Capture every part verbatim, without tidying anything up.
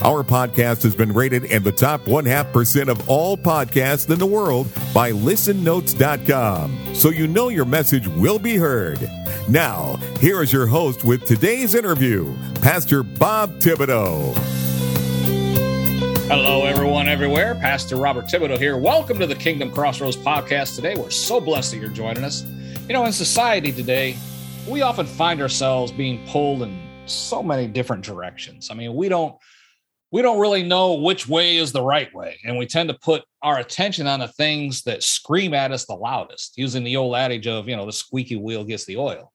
Our podcast has been rated in the top one half percent of all podcasts in the world by Listen Notes dot com, so you know your message will be heard. Now, here is your host with today's interview, Pastor Bob Thibodeau. Hello, everyone, everywhere. Pastor Robert Thibodeau here. Welcome to the Kingdom Crossroads Podcast today. We're so blessed that you're joining us. You know, in society today, we often find ourselves being pulled in so many different directions. I mean, we don't We don't really know which way is the right way, and we tend to put our attention on the things that scream at us the loudest, using the old adage of, you know, the squeaky wheel gets the oil.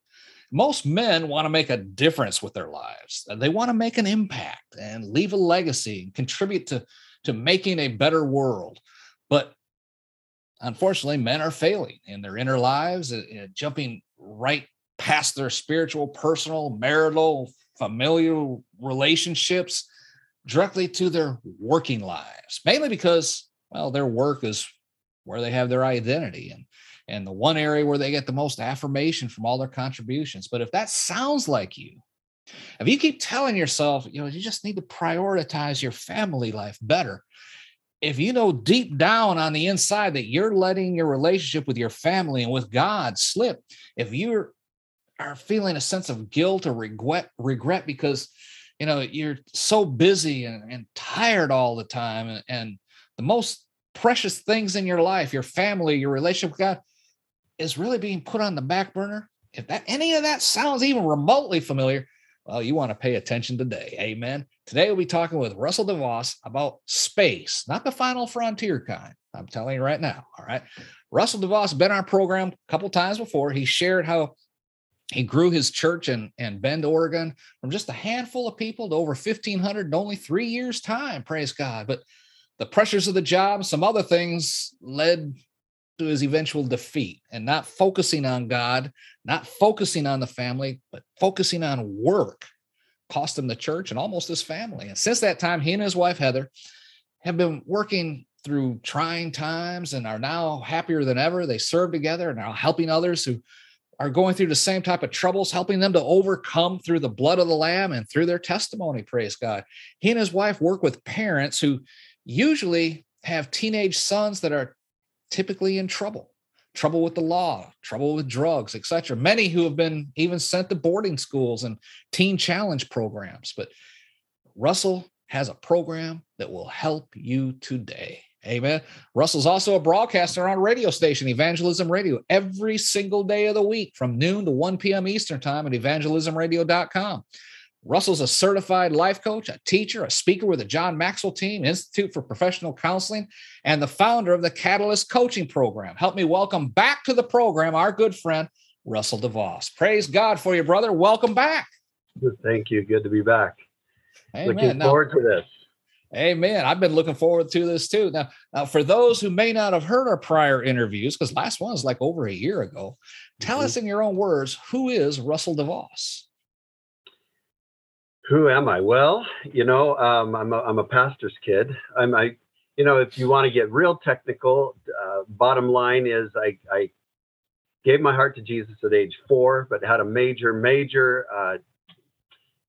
Most men want to make a difference with their lives. They want to make an impact and leave a legacy and contribute to, to making a better world. But unfortunately, men are failing in their inner lives, uh, jumping right past their spiritual, personal, marital, familial relationships, directly to their working lives, mainly because, well, their work is where they have their identity and, and the one area where they get the most affirmation from all their contributions. But if that sounds like you, if you keep telling yourself, you know, you just need to prioritize your family life better, if you know deep down on the inside that you're letting your relationship with your family and with God slip, if you are feeling a sense of guilt or regret, regret because you know, you're so busy and, and tired all the time. And, and the most precious things in your life, your family, your relationship with God, is really being put on the back burner. If that any of that sounds even remotely familiar, well, you want to pay attention today. Amen. Today, we'll be talking with Russell DeVos about space, not the final frontier kind. I'm telling you right now. All right. Russell DeVos has been on our program a couple times before. He shared how he grew his church in, in Bend, Oregon, from just a handful of people to over fifteen hundred in only three years' time, praise God. But the pressures of the job, some other things, led to his eventual defeat and not focusing on God, not focusing on the family, but focusing on work, cost him the church and almost his family. And since that time, he and his wife, Heather, have been working through trying times and are now happier than ever. They serve together and are helping others who are going through the same type of troubles, helping them to overcome through the blood of the Lamb and through their testimony, praise God. He and his wife work with parents who usually have teenage sons that are typically in trouble, trouble with the law, trouble with drugs, et cetera. Many who have been even sent to boarding schools and teen challenge programs. But Russell has a program that will help you today. Amen. Russell's also a broadcaster on radio station, Evangelism Radio, every single day of the week from noon to one p.m. Eastern time at evangelism radio dot com. Russell's a certified life coach, a teacher, a speaker with the John Maxwell team, Institute for Professional Counseling, and the founder of the Catalyst Coaching Program. Help me welcome back to the program our good friend, Russell DeVos. Praise God for you, brother. Welcome back. Thank you. Good to be back. Amen. Looking forward now, to this. Amen. I've been looking forward to this too. Now, uh, for those who may not have heard our prior interviews, because last one was like over a year ago, tell mm-hmm. us in your own words, who is Russell DeVos? Who am I? Well, you know, um, I'm, a, I'm a pastor's kid. I'm, I, you know, if you want to get real technical, uh, bottom line is I, I gave my heart to Jesus at age four, but had a major, major uh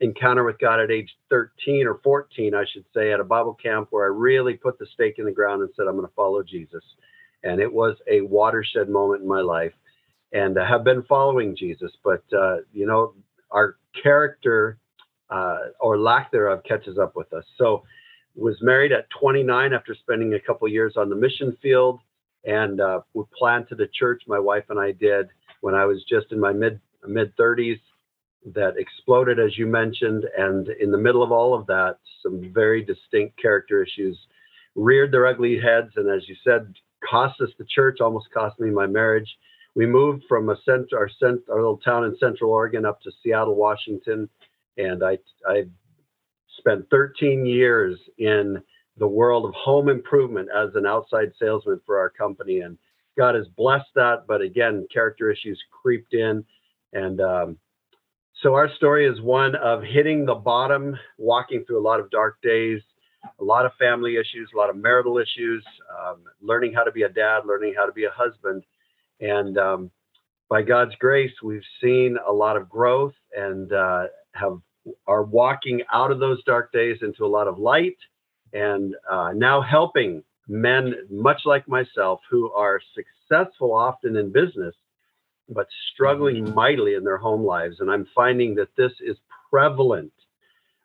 encounter with God at age thirteen or fourteen, I should say, at a Bible camp where I really put the stake in the ground and said, I'm going to follow Jesus. And it was a watershed moment in my life, and I have been following Jesus. But, uh, you know, our character uh, or lack thereof catches up with us. So was married at twenty-nine after spending a couple years on the mission field, and uh, we planted a church, my wife and I did, when I was just in my mid mid thirties. That exploded, as you mentioned, and in the middle of all of that, some very distinct character issues reared their ugly heads, and as you said, cost us the church, almost cost me my marriage. We moved from a cent- our, cent- our little town in Central Oregon up to Seattle, Washington, and I, I spent thirteen years in the world of home improvement as an outside salesman for our company, and God has blessed that. But again, character issues creeped in. And um, so our story is one of hitting the bottom, walking through a lot of dark days, a lot of family issues, a lot of marital issues, um, learning how to be a dad, learning how to be a husband. And um, by God's grace, we've seen a lot of growth and uh, have are walking out of those dark days into a lot of light, and uh, now helping men, much like myself, who are successful often in business, but struggling mm-hmm. mightily in their home lives. And I'm finding that this is prevalent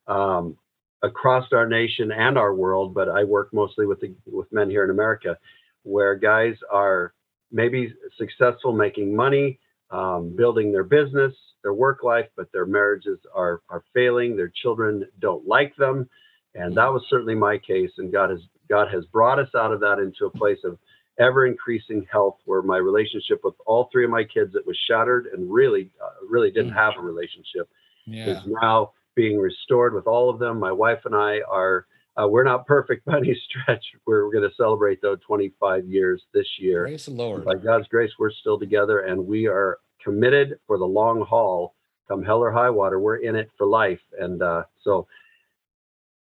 um, across our nation and our world, but I work mostly with the, with men here in America, where guys are maybe successful making money, um, building their business, their work life, but their marriages are are failing. Their children don't like them. And that was certainly my case. And God has God has brought us out of that into a place of ever increasing health, where my relationship with all three of my kids that was shattered and really, uh, really didn't have a relationship yeah. is now being restored with all of them. My wife and I are, uh, we're not perfect by any stretch. We're, we're going to celebrate though twenty-five years this year. Praise the Lord. By God's grace, we're still together, and we are committed for the long haul. Come hell or high water, we're in it for life. And uh, so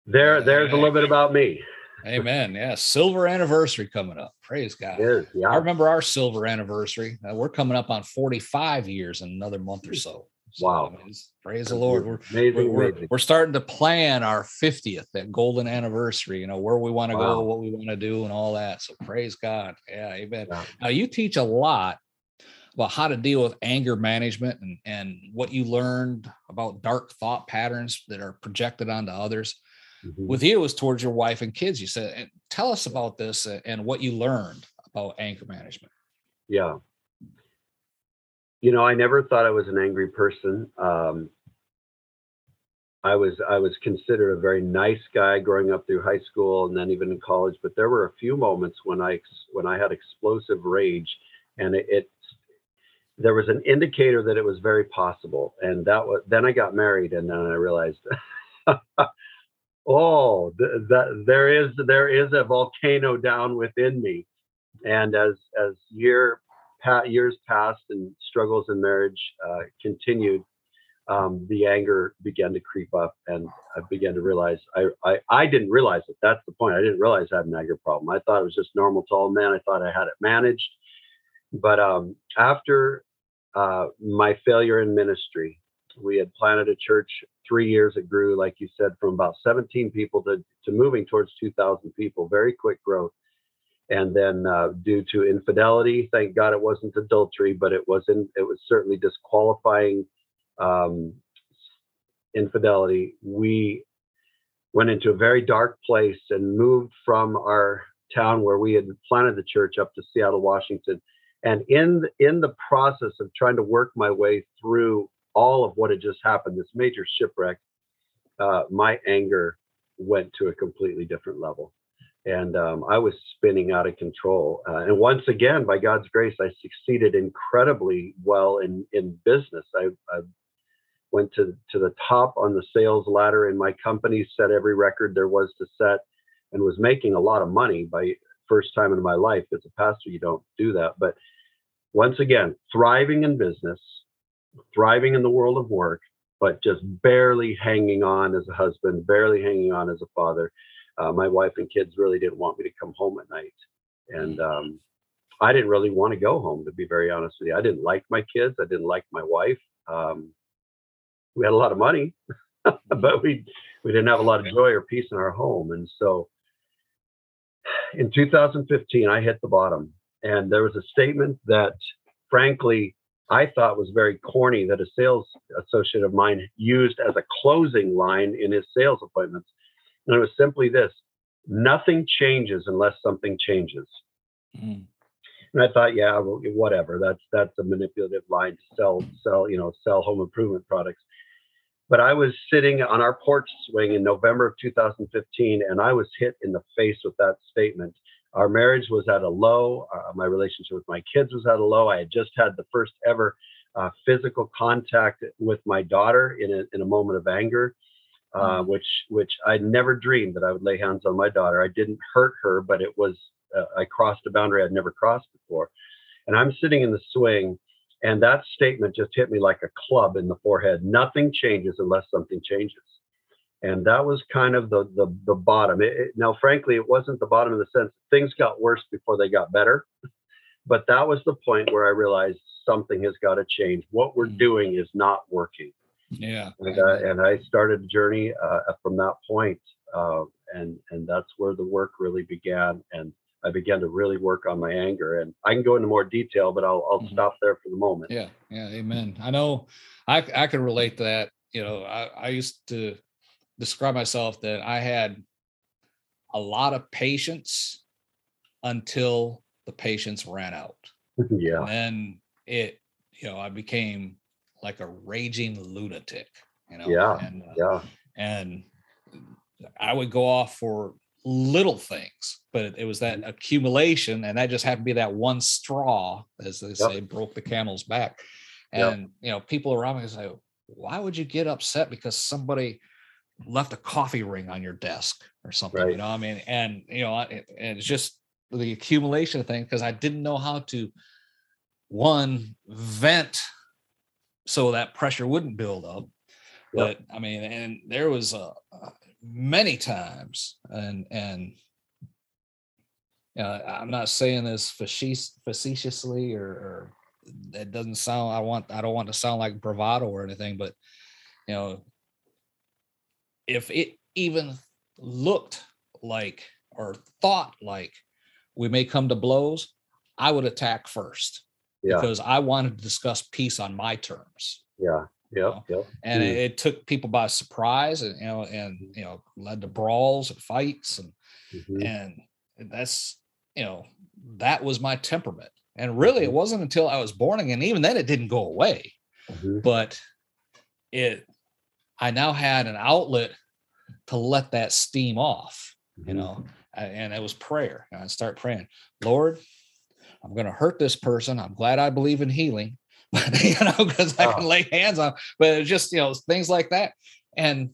there, there's a little bit about me. Amen. Yeah. Silver anniversary coming up. Praise God. Is, yeah. I remember our silver anniversary. Uh, we're coming up on forty-five years in another month or so. so wow. I mean, praise the Lord. We're, amazing, we're, amazing. we're starting to plan our fiftieth, that golden anniversary, you know, where we want to wow. go, what we want to do and all that. So praise God. Yeah. Amen. Wow. Now you teach a lot about how to deal with anger management and, and what you learned about dark thought patterns that are projected onto others. Mm-hmm. With you, it was towards your wife and kids. You said, and tell us about this and what you learned about anger management. Yeah. You know, I never thought I was an angry person. Um, I was, I was considered a very nice guy growing up through high school and then even in college, but there were a few moments when I, when I had explosive rage, and it, it there was an indicator that it was very possible. And that was, then I got married, and then I realized oh, th- th- there is there is a volcano down within me. And as as year pa- years passed and struggles in marriage uh, continued, um, the anger began to creep up, and I began to realize I, I I didn't realize it. That's the point. I didn't realize I had an anger problem. I thought it was just normal to all men. I thought I had it managed. But um, after uh, my failure in ministry, we had planted a church. Three years it grew, like you said, from about seventeen people to, to moving towards two thousand people, very quick growth. And then uh, due to infidelity, thank God it wasn't adultery, but it was in, it was certainly disqualifying um, infidelity. We went into a very dark place and moved from our town where we had planted the church up to Seattle, Washington. And in in the process of trying to work my way through all of what had just happened, this major shipwreck, uh, my anger went to a completely different level. And um, I was spinning out of control. Uh, and once again, by God's grace, I succeeded incredibly well in, in business. I, I went to, to the top on the sales ladder in my company, set every record there was to set, and was making a lot of money by first time in my life. As a pastor, you don't do that. But once again, thriving in business, thriving in the world of work, but just barely hanging on as a husband, barely hanging on as a father. Uh, my wife and kids really didn't want me to come home at night. And um, I didn't really want to go home, to be very honest with you. I didn't like my kids. I didn't like my wife. Um, we had a lot of money, but we, we didn't have a lot of joy or peace in our home. And so in two thousand fifteen, I hit the bottom. And there was a statement that, frankly, I thought was very corny that a sales associate of mine used as a closing line in his sales appointments. And it was simply this: nothing changes unless something changes. Mm. And I thought, yeah, well, whatever. That's, that's a manipulative line to sell, sell, you know, sell home improvement products. But I was sitting on our porch swing in November of two thousand fifteen, and I was hit in the face with that statement. Our marriage was at a low. Uh, my relationship with my kids was at a low. I had just had the first ever uh, physical contact with my daughter in a, in a moment of anger, uh, which which I never dreamed that I would lay hands on my daughter. I didn't hurt her, but it was uh, I crossed a boundary I'd never crossed before. and I'm sitting in the swing, and that statement just hit me like a club in the forehead. Nothing changes unless something changes. And that was kind of the the, the bottom. It, it, now, frankly, it wasn't the bottom in the sense that things got worse before they got better. But that was the point where I realized something has got to change. What we're doing is not working. Yeah. And, uh, and I started a journey uh, from that point. Uh, and, and that's where the work really began. And I began to really work on my anger, and I can go into more detail, but I'll, I'll mm-hmm. stop there for the moment. Yeah. Yeah. Amen. I know I, I can relate to that. You know, I, I used to describe myself that I had a lot of patience until the patience ran out. Yeah. And then it, you know, I became like a raging lunatic, you know, yeah. and, uh, yeah. and I would go off for little things, but it, it was that accumulation, and that just happened to be that one straw, as they yep. say, broke the camel's back. And, yep. you know, people around me say, why would you get upset because somebody left a coffee ring on your desk or something, right. you know I mean? And, you know, it, and it's just the accumulation thing, because I didn't know how to, one, vent so that pressure wouldn't build up. Yep. But I mean, and there was a, a many times, and and uh, I'm not saying this facetiously, or, or it doesn't sound. I want. I don't want to sound like bravado or anything, but you know, if it even looked like or thought like we may come to blows, I would attack first yeah. because I wanted to discuss peace on my terms. Yeah. Yeah, yeah, and yeah. It, it took people by surprise, and you know, and you know, led to brawls and fights, and mm-hmm. and that's you know, that was my temperament. And really, mm-hmm. it wasn't until I was born again, even then, it didn't go away. Mm-hmm. But it, I now had an outlet to let that steam off, mm-hmm. you know, and it was prayer. And I start praying, Lord, I'm going to hurt this person. I'm glad I believe in healing. But, you know, because I can lay hands on, but it's just, you know, things like that. And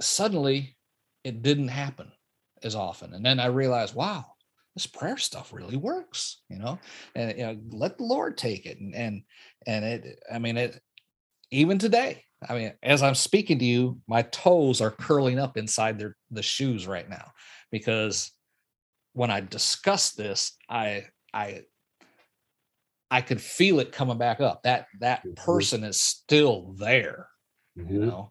suddenly it didn't happen as often. And then I realized, wow, this prayer stuff really works, you know, and, you know, let the Lord take it. And, and, and it, I mean, it, even today, I mean, as I'm speaking to you, my toes are curling up inside their, the shoes right now, because when I discuss this, I, I, I could feel it coming back up. That that mm-hmm. person is still there, mm-hmm. you know,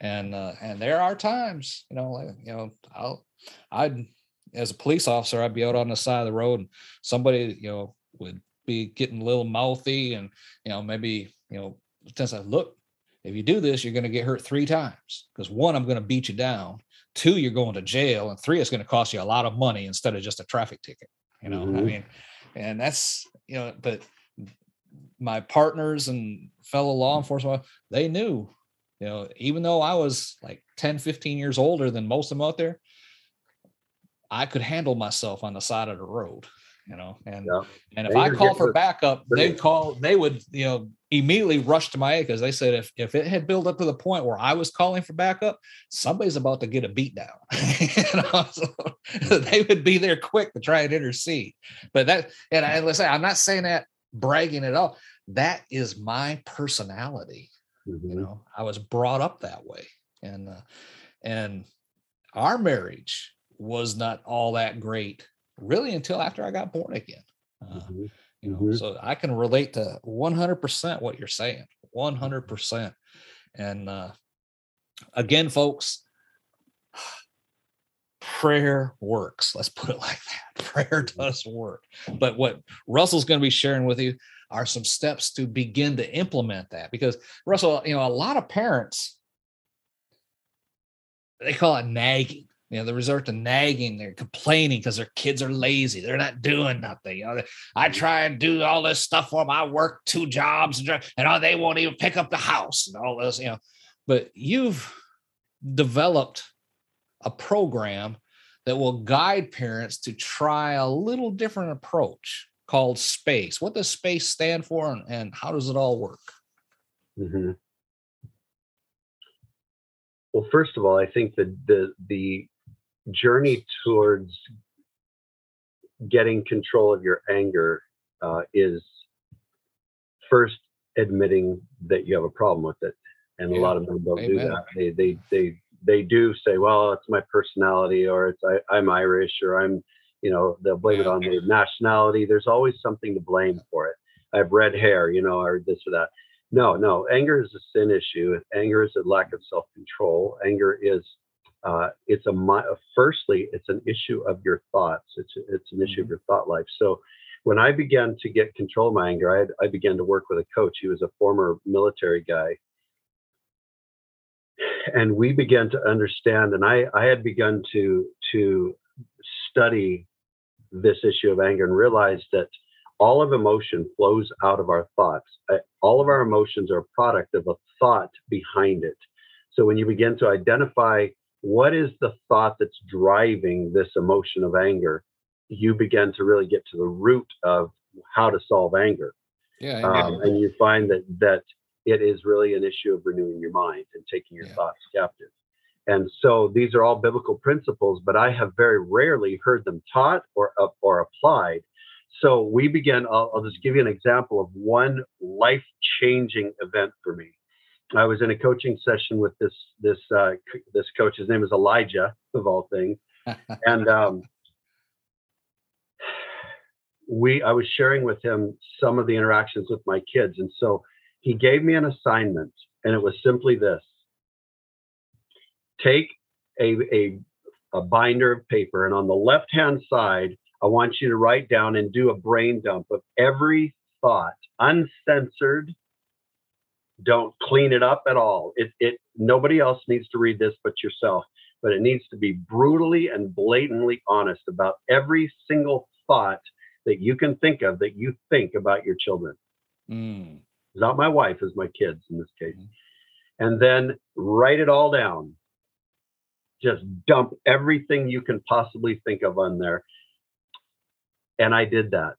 and uh, and there are times, you know, like, you know, I'll, I, as a police officer, I'd be out on the side of the road, and somebody, you know, would be getting a little mouthy, and you know, maybe, you know, since I look, if you do this, you're going to get hurt three times, because one, I'm going to beat you down, two, you're going to jail, and three, it's going to cost you a lot of money instead of just a traffic ticket, you know, mm-hmm. I mean, and that's, you know, but my partners and fellow law enforcement, they knew, you know, even though I was like ten, fifteen years older than most of them out there, I could handle myself on the side of the road, you know, and, yeah. and if they I called for backup, they'd call, they would, you know, immediately rush to my aid, because they said, if, if it had built up to the point where I was calling for backup, somebody's about to get a beat down. You know? So they would be there quick to try and intercede. But that, and I, let's say, I'm not saying that bragging at all. That is my personality. Mm-hmm. You know, I was brought up that way, and uh, and our marriage was not all that great, really, until after I got born again. Uh, mm-hmm. You know, mm-hmm. so I can relate to one hundred percent what you're saying, one hundred percent. And uh, again, folks, prayer works. Let's put it like that. Prayer does work. But what Russell's going to be sharing with you are some steps to begin to implement that. Because Russell, you know, a lot of parents, they call it nagging. You know, they resort to nagging. They're complaining because their kids are lazy. They're not doing nothing. You know, I try and do all this stuff for them. I work two jobs, and, and they won't even pick up the house and all this, you know. But you've developed a program that will guide parents to try a little different approach called SPACE. What does SPACE stand for, and, and how does it all work? Mm-hmm. Well, first of all, I think that the, the journey towards getting control of your anger uh, is first admitting that you have a problem with it. And yeah. a lot of them don't Amen. do that. They, they, they, they do say, well, it's my personality, or it's, I, I'm Irish, or I'm, you know, they'll blame yeah. it on their nationality. There's always something to blame for it. I have red hair, you know, or this or that. No, no. Anger is a sin issue. Anger is a lack of self-control. Anger is, uh, it's a, firstly, it's an issue of your thoughts. It's, it's an issue of your thought life. So when I began to get control of my anger, I, I began to work with a coach. He was a former military guy. And we began to understand, and I, I had begun to, to study this issue of anger and realized that all of emotion flows out of our thoughts. All of our emotions are a product of a thought behind it. So when you begin to identify what is the thought that's driving this emotion of anger, you begin to really get to the root of how to solve anger. Yeah, um, and you find that that it is really an issue of renewing your mind and taking your yeah. thoughts captive. And so these are all biblical principles, but I have very rarely heard them taught or uh, or applied. So we began, I'll, I'll just give you an example of one life-changing event for me. I was in a coaching session with this this uh, co- this coach. His name is Elijah, of all things. And um, we I was sharing with him some of the interactions with my kids. And so he gave me an assignment, and it was simply this. Take a a, a binder of paper, and on the left-hand side, I want you to write down and do a brain dump of every thought, uncensored. Don't clean it up at all. It, it, nobody else needs to read this but yourself, but it needs to be brutally and blatantly honest about every single thought that you can think of that you think about your children. Mm. It's not my wife, it's my kids in this case. Mm. And then write it all down. Just dump everything you can possibly think of on there. And I did that,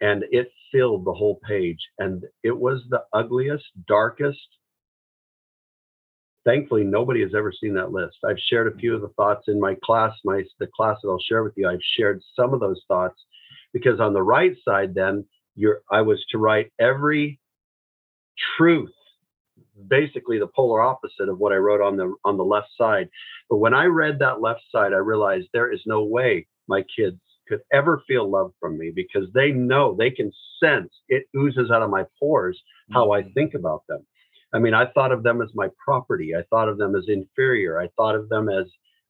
and it filled the whole page, and it was the ugliest, darkest. Thankfully, nobody has ever seen that list. I've shared a few of the thoughts in my class, my the class that I'll share with you. I've shared some of those thoughts, because on the right side, then you're, I was to write every truth, basically the polar opposite of what I wrote on the on the left side. But when I read that left side, I realized there is no way my kids could ever feel love from me, because they know, they can sense it oozes out of my pores how mm-hmm. I think about them. I mean, I thought of them as my property. I thought of them as inferior. I thought of them as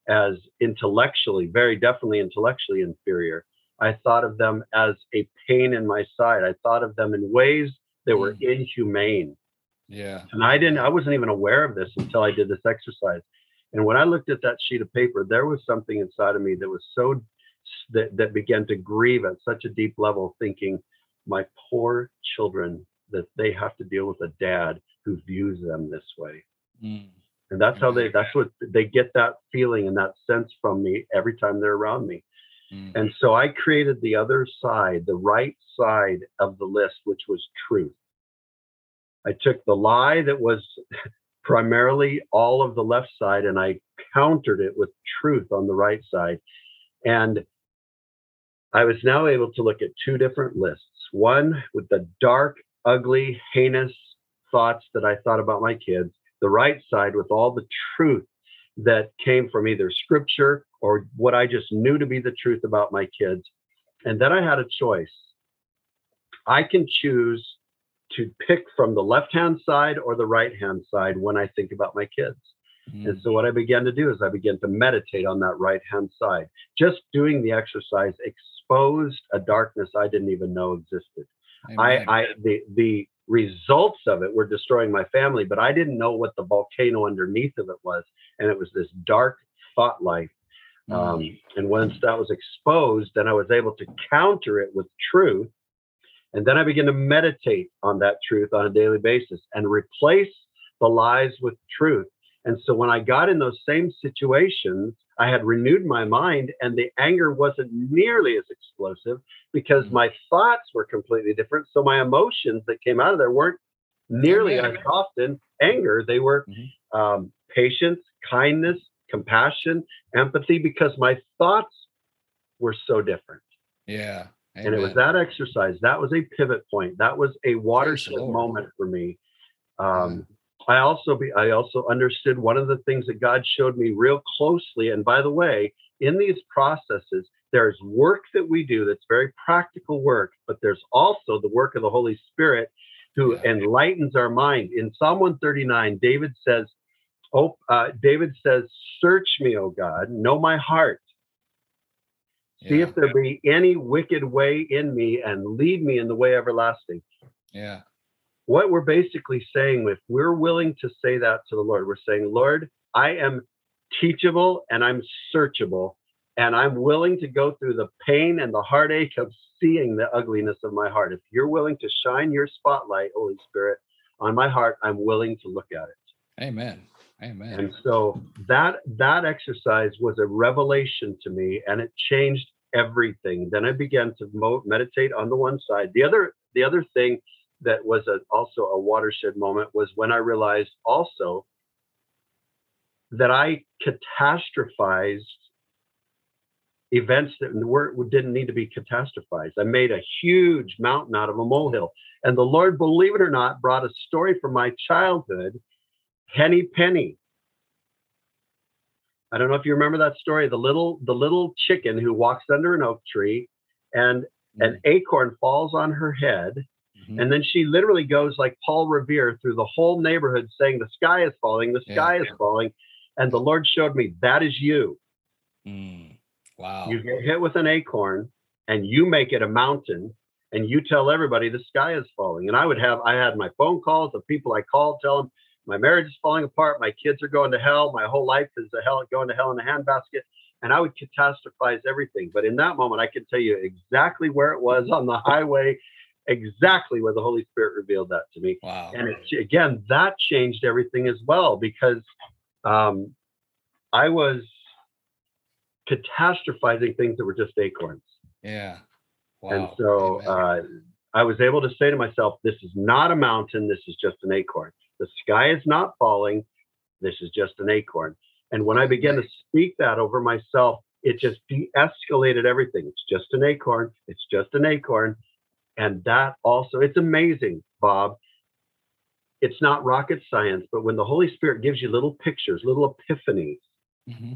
as intellectually, very definitely intellectually inferior. I thought of them as a pain in my side. I thought of them in ways that were mm-hmm. inhumane. Yeah. And I didn't, I wasn't even aware of this until I did this exercise. And when I looked at that sheet of paper, there was something inside of me that was so That, that began to grieve at such a deep level, thinking, my poor children, that they have to deal with a dad who views them this way. Mm. And that's how they, that's what they get that feeling and that sense from me every time they're around me. Mm. And so I created the other side, the right side of the list, which was truth. I took the lie that was primarily all of the left side, and I countered it with truth on the right side. And I was now able to look at two different lists, one with the dark, ugly, heinous thoughts that I thought about my kids, the right side with all the truth that came from either scripture or what I just knew to be the truth about my kids. And then I had a choice. I can choose to pick from the left-hand side or the right-hand side when I think about my kids. And so what I began to do is I began to meditate on that right-hand side. Just doing the exercise exposed a darkness I didn't even know existed. I, I the the results of it were destroying my family, but I didn't know what the volcano underneath of it was. And it was this dark thought life. Mm. Um, and once that was exposed, then I was able to counter it with truth. And then I began to meditate on that truth on a daily basis and replace the lies with truth. And so when I got in those same situations, I had renewed my mind, and the anger wasn't nearly as explosive because my thoughts were completely different. So my emotions that came out of there weren't nearly as often anger. They were mm-hmm. um, patience, kindness, compassion, empathy, because my thoughts were so different. Yeah. Amen. And it was that exercise. That was a pivot point. That was a watershed moment for me. Um, I also be, I also understood one of the things that God showed me real closely. And by the way, in these processes, there's work that we do that's very practical work, but there's also the work of the Holy Spirit who yeah. enlightens our mind. In Psalm one thirty-nine, David says, oh, uh, David says, search me, O God, know my heart. See yeah. if there be any wicked way in me and lead me in the way everlasting. Yeah. What we're basically saying, if we're willing to say that to the Lord, we're saying, Lord, I am teachable and I'm searchable, and I'm willing to go through the pain and the heartache of seeing the ugliness of my heart. If you're willing to shine your spotlight, Holy Spirit, on my heart, I'm willing to look at it. Amen. Amen. And so that that exercise was a revelation to me, and it changed everything. Then I began to mo- meditate on the one side. The other, the other thing that was a, also a watershed moment was when I realized also that I catastrophized events that were, didn't need to be catastrophized. I made a huge mountain out of a molehill. And the Lord, believe it or not, brought a story from my childhood, Henny Penny. I don't know if you remember that story, the little the little chicken who walks under an oak tree and mm-hmm. an acorn falls on her head. Mm-hmm. And then she literally goes like Paul Revere through the whole neighborhood saying, the sky is falling, the sky yeah. is falling. And the Lord showed me, that is you. Mm. Wow. You get hit with an acorn and you make it a mountain and you tell everybody the sky is falling. And I would have, I had my phone calls of people I called, tell them my marriage is falling apart. My kids are going to hell. My whole life is a hell, going to hell in a handbasket. And I would catastrophize everything. But in that moment, I can tell you exactly where it was on the highway, exactly where the Holy Spirit revealed that to me. Wow. And it, again, that changed everything as well, because um, I was catastrophizing things that were just acorns. Yeah. Wow. And so uh, I was able to say to myself, this is not a mountain. This is just an acorn. The sky is not falling. This is just an acorn. And when I began to speak that over myself, it just de-escalated everything. It's just an acorn. It's just an acorn. And that also, it's amazing, Bob. It's not rocket science, but when the Holy Spirit gives you little pictures, little epiphanies, mm-hmm.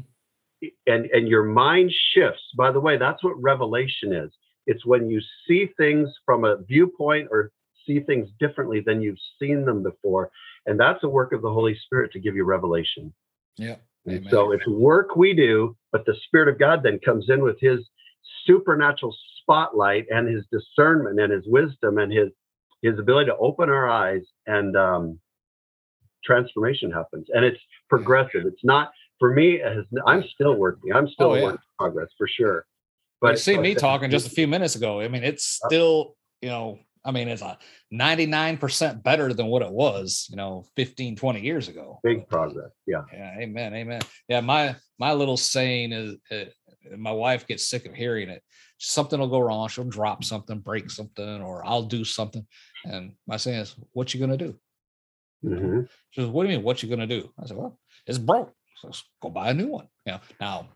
And and your mind shifts. By the way, that's what revelation is. It's when you see things from a viewpoint or see things differently than you've seen them before. And that's a work of the Holy Spirit to give you revelation. Yeah. And so it's work we do, but the Spirit of God then comes in with his supernatural spotlight and his discernment and his wisdom and his, his ability to open our eyes, and um, transformation happens. And it's progressive. It's not, for me, I'm still working. I'm still oh, yeah. a work in progress, for sure. But you see me talking just a few minutes ago. I mean, it's still, you know, I mean, it's a ninety-nine percent better than what it was, you know, fifteen, twenty years ago. Big progress. Yeah. Yeah. Amen. Amen. Yeah. My, my little saying is, uh, my wife gets sick of hearing it. Something will go wrong. She'll drop something, break something, or I'll do something. And my saying is, what you going to do? Mm-hmm. She says, what do you mean? What you going to do? I said, well, it's broke. So let's go buy a new one. You know, now,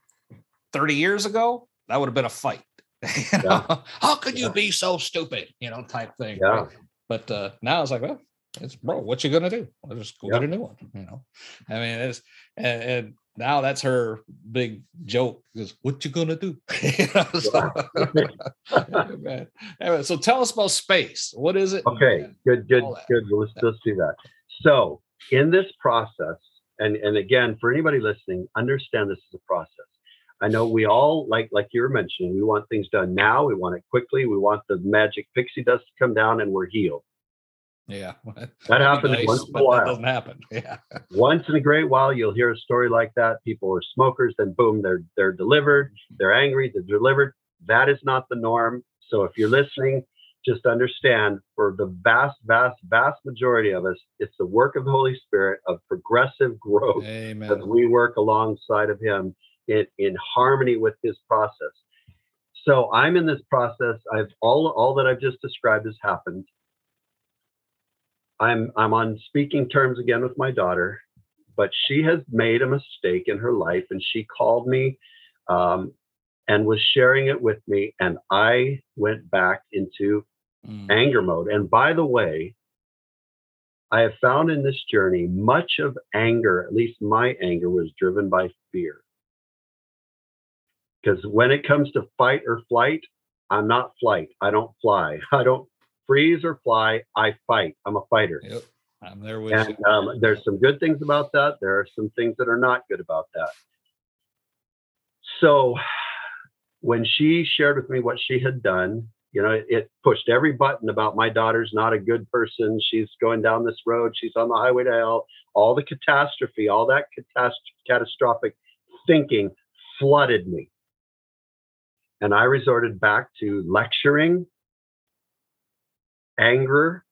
thirty years ago, that would have been a fight. You know? Yeah. How could you yeah. be so stupid? You know, type thing. Yeah. Right? But uh, now it's like, well, it's bro. What you gonna do? I'll just go yeah. get a new one. You know, I mean, it's and, and now that's her big joke is what you gonna do? You know, so, yeah. Anyway, so tell us about space. What is it? Okay, and, good, good, good. Let's yeah. let's do that. So in this process. And and again, for anybody listening, understand this is a process. I know we all, like like you were mentioning, we want things done now. We want it quickly. We want the magic pixie dust to come down and we're healed. Yeah. That happens nice, once in a while. That doesn't happen. Yeah. Once in a great while, you'll hear a story like that. People are smokers, then boom, they're they're delivered. They're angry, they're delivered. That is not the norm. So if you're listening, just understand, for the vast, vast, vast majority of us, it's the work of the Holy Spirit of progressive growth. Amen. As we work alongside of him in, in harmony with his process. So I'm in this process. I've all, all that I've just described has happened. I'm, I'm on speaking terms again with my daughter, but she has made a mistake in her life. And she called me, um, and was sharing it with me. And I went back into mm. anger mode. And by the way, I have found in this journey, much of anger, at least my anger, was driven by fear. Because when it comes to fight or flight, I'm not flight. I don't fly. I don't freeze or fly. I fight. I'm a fighter. Yep. I'm there with and, you. Um, there's some good things about that. There are some things that are not good about that. So when she shared with me what she had done, you know, it pushed every button about my daughter's not a good person. She's going down this road. She's on the highway to hell. All the catastrophe, all that catast- catastrophic thinking flooded me. And I resorted back to lecturing, anger,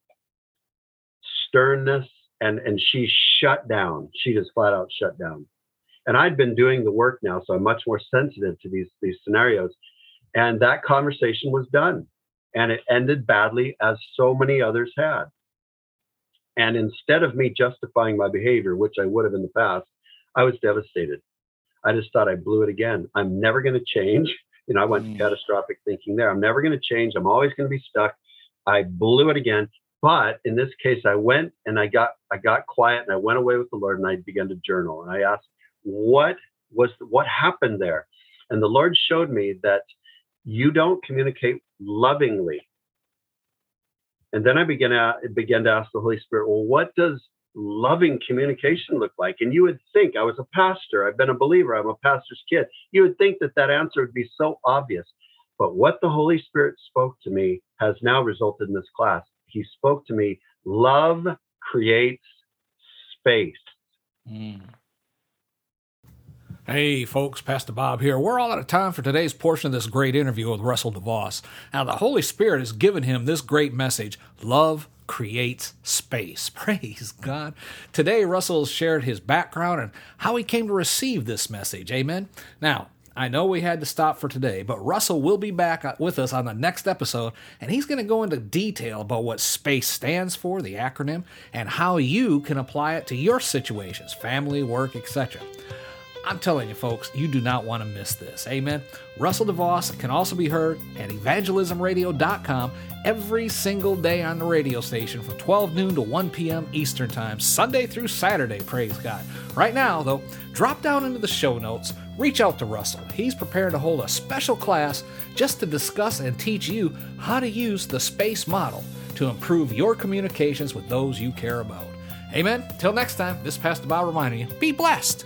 sternness, and, and she shut down. She just flat out shut down. And I'd been doing the work now, so I'm much more sensitive to these, these scenarios. And that conversation was done. And it ended badly, as so many others had. And instead of me justifying my behavior, which I would have in the past, I was devastated. I just thought I blew it again. I'm never going to change. You know, I went mm. to catastrophic thinking there. I'm never going to change. I'm always going to be stuck. I blew it again. But in this case, I went and I got I got quiet and I went away with the Lord and I began to journal. And I asked, what was what happened there? And the Lord showed me that you don't communicate lovingly. And then I began to, began to ask the Holy Spirit, well, what does loving communication look like? And you would think, I was a pastor, I've been a believer, I'm a pastor's kid. You would think that that answer would be so obvious. But what the Holy Spirit spoke to me has now resulted in this class. He spoke to me, love creates space. Mm. Hey folks, Pastor Bob here. We're all out of time for today's portion of this great interview with Russell DeVos. Now the Holy Spirit has given him this great message, love creates space. Praise God. Today, Russell shared his background and how he came to receive this message. Amen. Now, I know we had to stop for today, but Russell will be back with us on the next episode, and he's going to go into detail about what SPACE stands for, the acronym, and how you can apply it to your situations, family, work, et cetera. I'm telling you, folks, you do not want to miss this. Amen. Russell DeVos can also be heard at evangelism radio dot com every single day on the radio station from twelve noon to one p.m. Eastern Time, Sunday through Saturday, praise God. Right now, though, drop down into the show notes, reach out to Russell. He's prepared to hold a special class just to discuss and teach you how to use the SPACE model to improve your communications with those you care about. Amen. Till next time, this is Pastor Bob reminding you, be blessed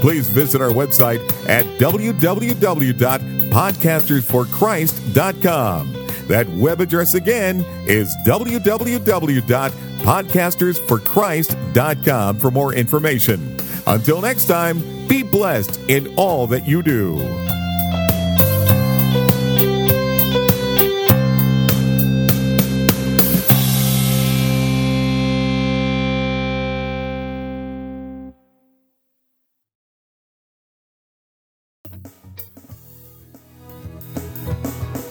Please visit our website at w w w dot podcasters for christ dot com. That web address again is w w w dot podcasters for christ dot com for more information. Until next time, be blessed in all that you do.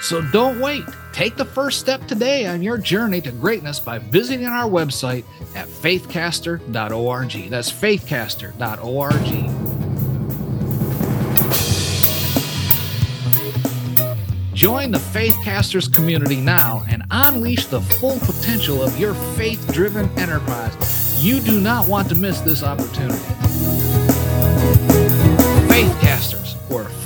So don't wait. Take the first step today on your journey to greatness by visiting our website at faithcaster dot org. That's faithcaster dot org. Join the Faithcasters community now and unleash the full potential of your faith-driven enterprise. You do not want to miss this opportunity. Faithcasters, where